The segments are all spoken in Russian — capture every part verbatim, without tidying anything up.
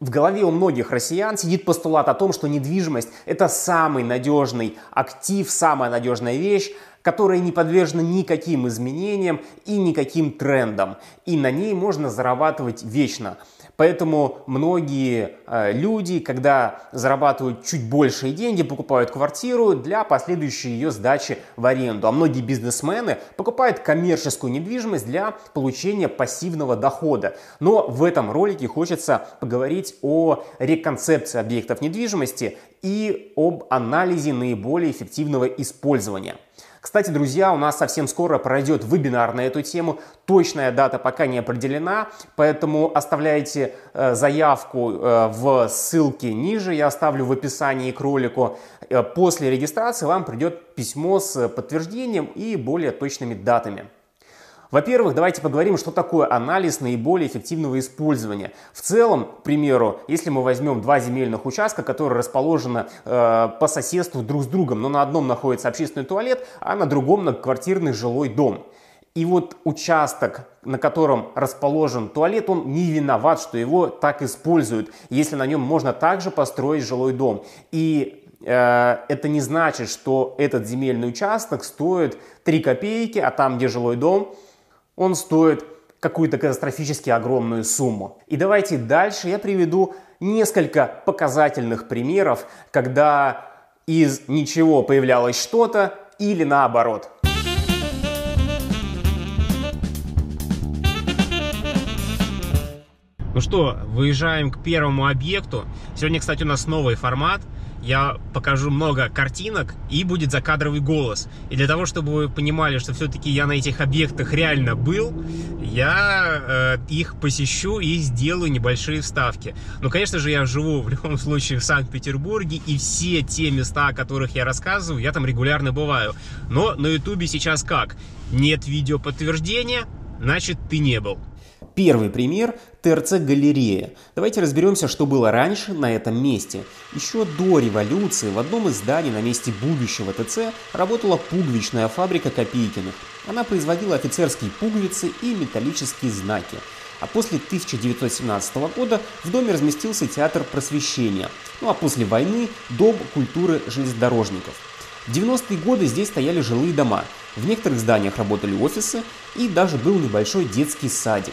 В голове у многих россиян сидит постулат о том, что недвижимость – это самый надежный актив, самая надежная вещь, которая не подвержена никаким изменениям и никаким трендам. И на ней можно зарабатывать вечно. Поэтому многие э, люди, когда зарабатывают чуть большие деньги, покупают квартиру для последующей ее сдачи в аренду. А многие бизнесмены покупают коммерческую недвижимость для получения пассивного дохода. Но в этом ролике хочется поговорить о реконцепции объектов недвижимости и об анализе наиболее эффективного использования. Кстати, друзья, у нас совсем скоро пройдет вебинар на эту тему. Точная дата пока не определена, поэтому оставляйте э, заявку э, в ссылке ниже, я оставлю в описании к ролику. Э, после регистрации вам придет письмо с подтверждением и более точными датами. Во-первых, давайте поговорим, что такое анализ наиболее эффективного использования. В целом, к примеру, если мы возьмем два земельных участка, которые расположены э, по соседству друг с другом, но на одном находится общественный туалет, а на другом многоквартирный жилой дом. И вот участок, на котором расположен туалет, он не виноват, что его так используют, если на нем можно также построить жилой дом. И это не значит, что этот земельный участок стоит три копейки, а там, где жилой дом, он стоит какую-то катастрофически огромную сумму. И давайте дальше я приведу несколько показательных примеров, когда из ничего появлялось что-то или наоборот. Ну что, выезжаем к первому объекту. Сегодня, кстати, у нас новый формат. Я покажу много картинок и будет закадровый голос. И для того, чтобы вы понимали, что все-таки я на этих объектах реально был, я э, их посещу и сделаю небольшие вставки. Но, конечно же, я живу в любом случае в Санкт-Петербурге, и все те места, о которых я рассказываю, я там регулярно бываю. Но на Ютубе сейчас как? Нет видео подтверждения, значит, ты не был. Первый пример – ТРЦ «Галерея». Давайте разберемся, что было раньше на этом месте. Еще до революции в одном из зданий на месте будущего ТЦ работала пуговичная фабрика Копейкиных. Она производила офицерские пуговицы и металлические знаки. А после тысяча девятьсот семнадцатого года в доме разместился театр просвещения. Ну а после войны – дом культуры железнодорожников. В девяностые годы здесь стояли жилые дома. В некоторых зданиях работали офисы и даже был небольшой детский садик.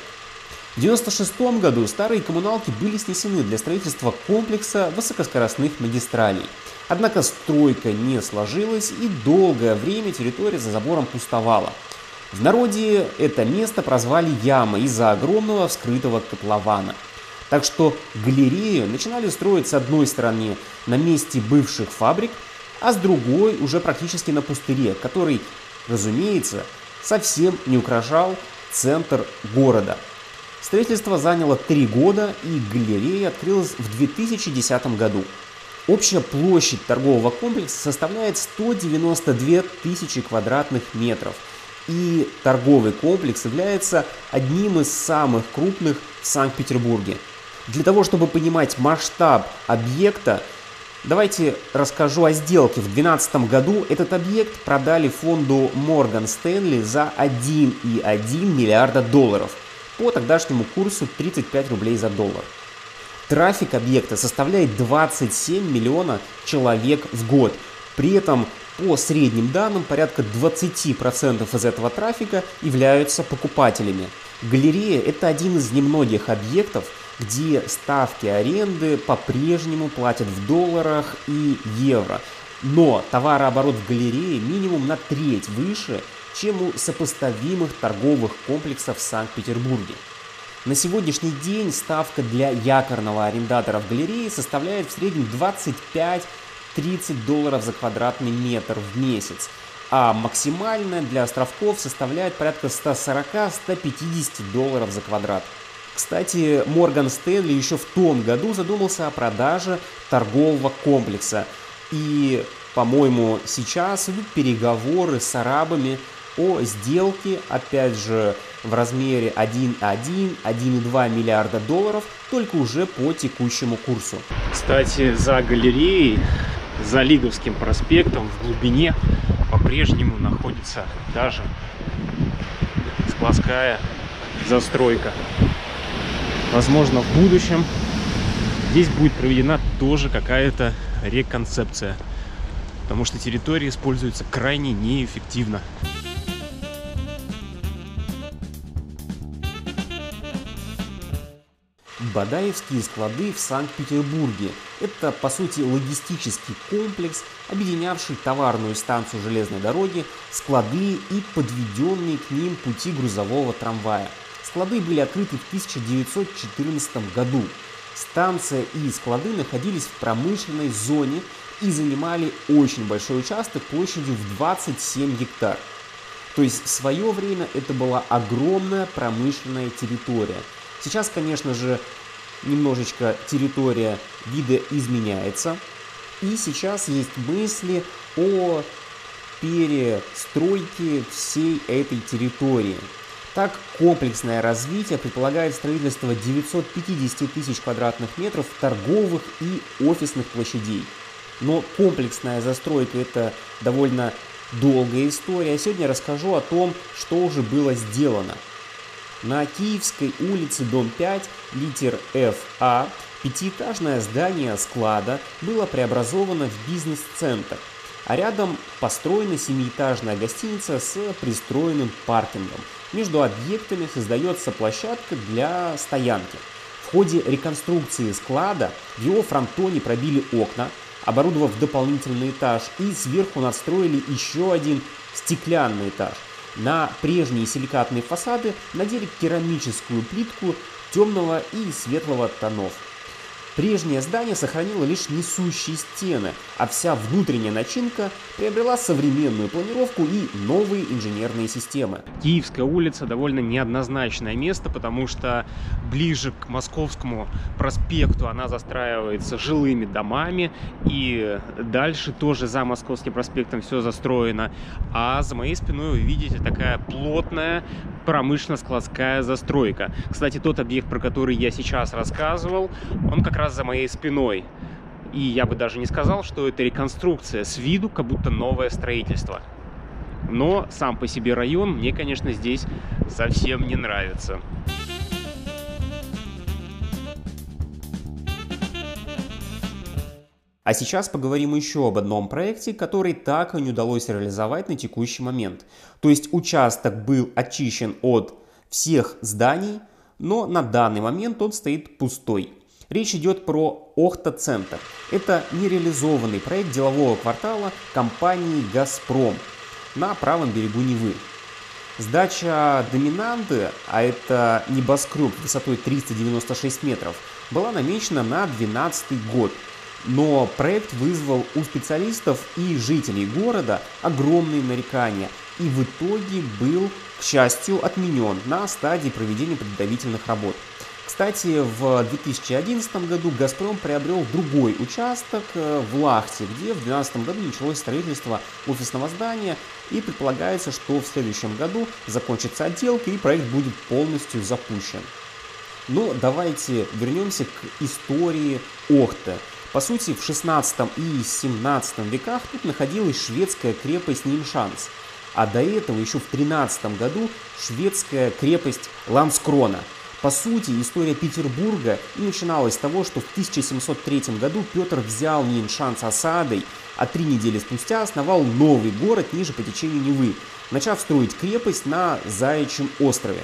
В девяносто шестом году старые коммуналки были снесены для строительства комплекса высокоскоростных магистралей. Однако стройка не сложилась и долгое время территория за забором пустовала. В народе это место прозвали ямой из-за огромного вскрытого котлована. Так что галерею начинали строить с одной стороны на месте бывших фабрик, а с другой уже практически на пустыре, который, разумеется, совсем не украшал центр города. Строительство заняло три года, и галерея открылась в две тысячи десятом году. Общая площадь торгового комплекса составляет сто девяносто две тысячи квадратных метров, и торговый комплекс является одним из самых крупных в Санкт-Петербурге. Для того, чтобы понимать масштаб объекта, давайте расскажу о сделке. В две тысячи двенадцатом году этот объект продали фонду Morgan Stanley за один и одну десятую миллиарда долларов. По тогдашнему курсу тридцать пять рублей за доллар. Трафик объекта составляет двадцать семь миллионов человек в год. При этом по средним данным порядка двадцати процентов из этого трафика являются покупателями. Галерея – это один из немногих объектов, где ставки аренды по-прежнему платят в долларах и евро. Но товарооборот в галерее минимум на треть выше, чем у сопоставимых торговых комплексов в Санкт-Петербурге. На сегодняшний день ставка для якорного арендатора в галерее составляет в среднем двадцать пять — тридцать долларов за квадратный метр в месяц, а максимальная для островков составляет порядка ста сорока — ста пятидесяти долларов за квадрат. Кстати, Морган Стэнли еще в том году задумался о продаже торгового комплекса и, по-моему, сейчас идут переговоры с арабами о сделке, опять же, в размере один и одну десятую — один и две десятых миллиарда долларов, только уже по текущему курсу. Кстати, за галереей, за Лиговским проспектом в глубине по-прежнему находится даже складская застройка. Возможно, в будущем здесь будет проведена тоже какая-то реконцепция, потому что территория используется крайне неэффективно. Бадаевские склады в Санкт-Петербурге – это, по сути, логистический комплекс, объединявший товарную станцию железной дороги, склады и подведенные к ним пути грузового трамвая. Склады были открыты в тысяча девятьсот четырнадцатом году. Станция и склады находились в промышленной зоне и занимали очень большой участок площадью в двадцать семь гектар. То есть в свое время это была огромная промышленная территория. Сейчас, конечно же, немножечко территория вида изменяется. И сейчас есть мысли о перестройке всей этой территории. Так, комплексное развитие предполагает строительство девятьсот пятьдесят тысяч квадратных метров торговых и офисных площадей. Но комплексная застройка – это довольно долгая история. Сегодня я расскажу о том, что уже было сделано. На Киевской улице, дом пять, литер эф а, пятиэтажное здание склада было преобразовано в бизнес-центр, а рядом построена семиэтажная гостиница с пристроенным паркингом. Между объектами создается площадка для стоянки. В ходе реконструкции склада в его фронтоне пробили окна, оборудовав дополнительный этаж, и сверху надстроили еще один стеклянный этаж. На прежние силикатные фасады надели керамическую плитку темного и светлого тонов. Прежнее здание сохранило лишь несущие стены, а вся внутренняя начинка приобрела современную планировку и новые инженерные системы. Киевская улица довольно неоднозначное место, потому что ближе к Московскому проспекту она застраивается жилыми домами, и дальше тоже за Московским проспектом все застроено. А за моей спиной вы видите такая плотная промышленно-складская застройка. Кстати, тот объект, про который я сейчас рассказывал, он как раз за моей спиной, и я бы даже не сказал, что это реконструкция, с виду как будто новое строительство, но сам по себе район мне, конечно, здесь совсем не нравится. А сейчас поговорим еще об одном проекте, который так и не удалось реализовать на текущий момент. То есть участок был очищен от всех зданий, но на данный момент он стоит пустой. Речь идет про Охта-центр. Это нереализованный проект делового квартала компании «Газпром» на правом берегу Невы. Сдача доминанты, а это небоскреб высотой триста девяносто шесть метров, была намечена на две тысячи двенадцатый год. Но проект вызвал у специалистов и жителей города огромные нарекания и в итоге был, к счастью, отменен на стадии проведения подготовительных работ. Кстати, в две тысячи одиннадцатом году «Газпром» приобрел другой участок в Лахте, где в две тысячи двенадцатом году началось строительство офисного здания, и предполагается, что в следующем году закончится отделка и проект будет полностью запущен. Но давайте вернемся к истории Охты. По сути, в шестнадцатом и семнадцатом веках тут находилась шведская крепость Ниеншанц, а до этого еще в тринадцатом году шведская крепость Ланскрона. По сути, история Петербурга и начиналась с того, что в тысяча семьсот третьем году Петр взял Ниеншанц осадой, а три недели спустя основал новый город ниже по течению Невы, начав строить крепость на Заячьем острове.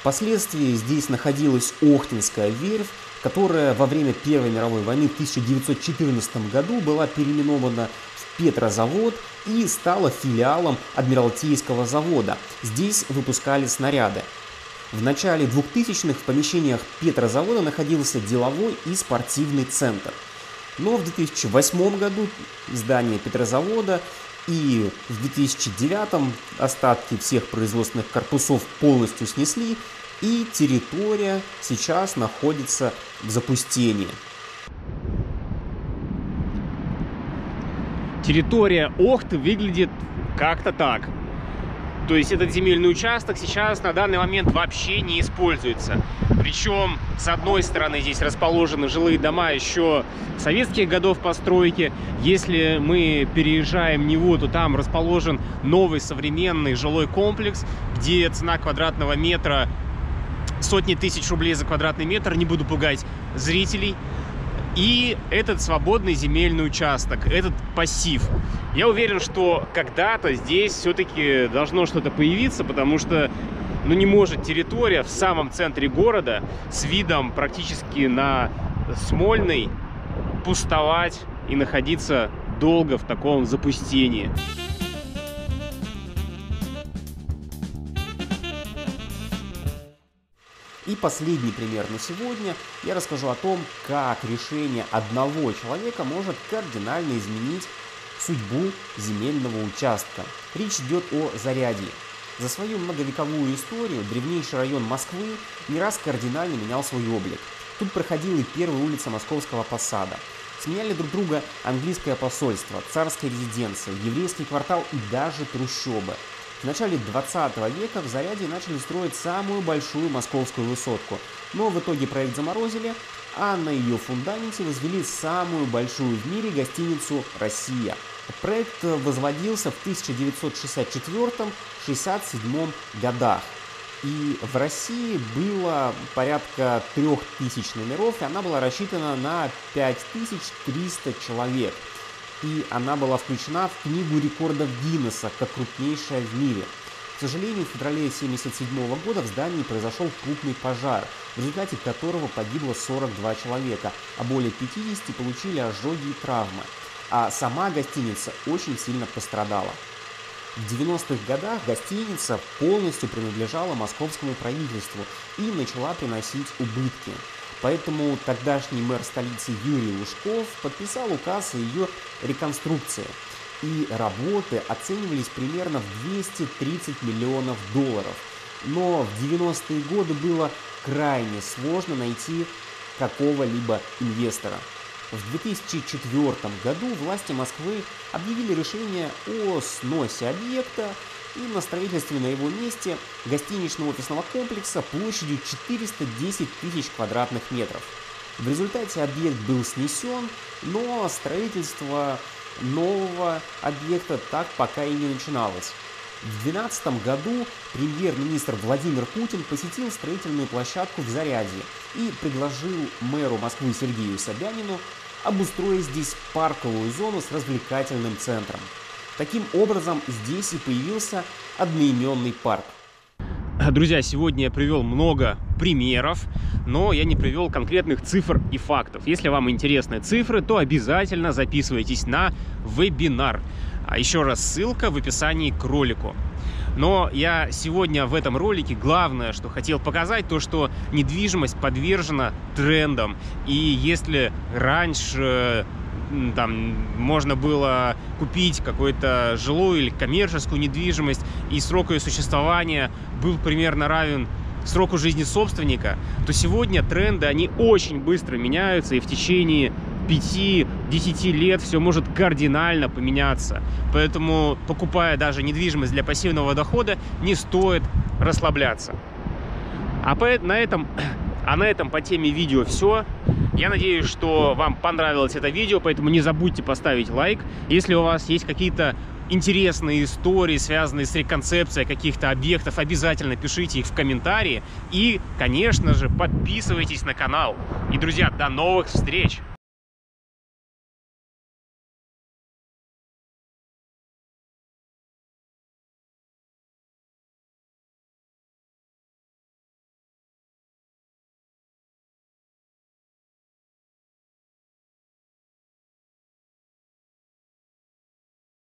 Впоследствии здесь находилась Охтинская верфь, которая во время Первой мировой войны в тысяча девятьсот четырнадцатом году была переименована в Петрозавод и стала филиалом Адмиралтейского завода. Здесь выпускали снаряды. В начале двухтысячных в помещениях Петрозавода находился деловой и спортивный центр. Но в две тысячи восьмом году здание Петрозавода и в две тысячи девятом остатки всех производственных корпусов полностью снесли, и территория сейчас находится в запустении. Территория Охты выглядит как-то так. То есть этот земельный участок сейчас на данный момент вообще не используется. Причем, с одной стороны, здесь расположены жилые дома еще советских годов постройки. Если мы переезжаем Неву, то там расположен новый современный жилой комплекс, где цена квадратного метра сотни тысяч рублей за квадратный метр, не буду пугать зрителей. И этот свободный земельный участок, этот пассив. Я уверен, что когда-то здесь все-таки должно что-то появиться, потому что, ну, не может территория в самом центре города с видом практически на Смольный пустовать и находиться долго в таком запустении. И последний пример на сегодня. Я расскажу о том, как решение одного человека может кардинально изменить судьбу земельного участка. Речь идет о Зарядье. За свою многовековую историю древнейший район Москвы не раз кардинально менял свой облик. Тут проходила и первая улица Московского Посада. Сменяли друг друга английское посольство, царская резиденция, еврейский квартал и даже трущобы. В начале двадцатого века в Зарядье начали строить самую большую московскую высотку, но в итоге проект заморозили, а на ее фундаменте возвели самую большую в мире гостиницу «Россия». Проект возводился в тысяча девятьсот шестьдесят четвёртом — шестьдесят седьмом годах, и в России было порядка трёх тысяч номеров, и она была рассчитана на пять тысяч триста человек. И она была включена в Книгу рекордов Гиннесса как крупнейшая в мире. К сожалению, в феврале тысяча девятьсот семьдесят седьмого года в здании произошел крупный пожар, в результате которого погибло сорок два человека, а более пятидесяти получили ожоги и травмы. А сама гостиница очень сильно пострадала. В девяностых годах гостиница полностью принадлежала московскому правительству и начала приносить убытки. Поэтому тогдашний мэр столицы Юрий Лужков подписал указ о ее реконструкции. И работы оценивались примерно в двести тридцать миллионов долларов. Но в девяностые годы было крайне сложно найти какого-либо инвестора. В две тысячи четвёртом году власти Москвы объявили решение о сносе объекта и на строительстве на его месте гостиничного офисного комплекса площадью четыреста десять тысяч квадратных метров. В результате объект был снесен, но строительство нового объекта так пока и не начиналось. В две тысячи двенадцатом году премьер-министр Владимир Путин посетил строительную площадку в Зарядье и предложил мэру Москвы Сергею Собянину обустроить здесь парковую зону с развлекательным центром. Таким образом, здесь и появился одноименный парк. Друзья, сегодня я привел много примеров, но я не привел конкретных цифр и фактов. Если вам интересны цифры, то обязательно записывайтесь на вебинар. А еще раз ссылка в описании к ролику. Но я сегодня в этом ролике главное, что хотел показать, то, что недвижимость подвержена трендам. И если раньше там можно было купить какую-то жилую или коммерческую недвижимость, и срок ее существования был примерно равен сроку жизни собственника, то сегодня тренды, они очень быстро меняются, и в течение пяти-десяти лет все может кардинально поменяться. Поэтому, покупая даже недвижимость для пассивного дохода, не стоит расслабляться. А поэтому на этом... А на этом по теме видео все. Я надеюсь, что вам понравилось это видео, поэтому не забудьте поставить лайк. Если у вас есть какие-то интересные истории, связанные с реконцепцией каких-то объектов, обязательно пишите их в комментарии. И, конечно же, подписывайтесь на канал. И, друзья, до новых встреч!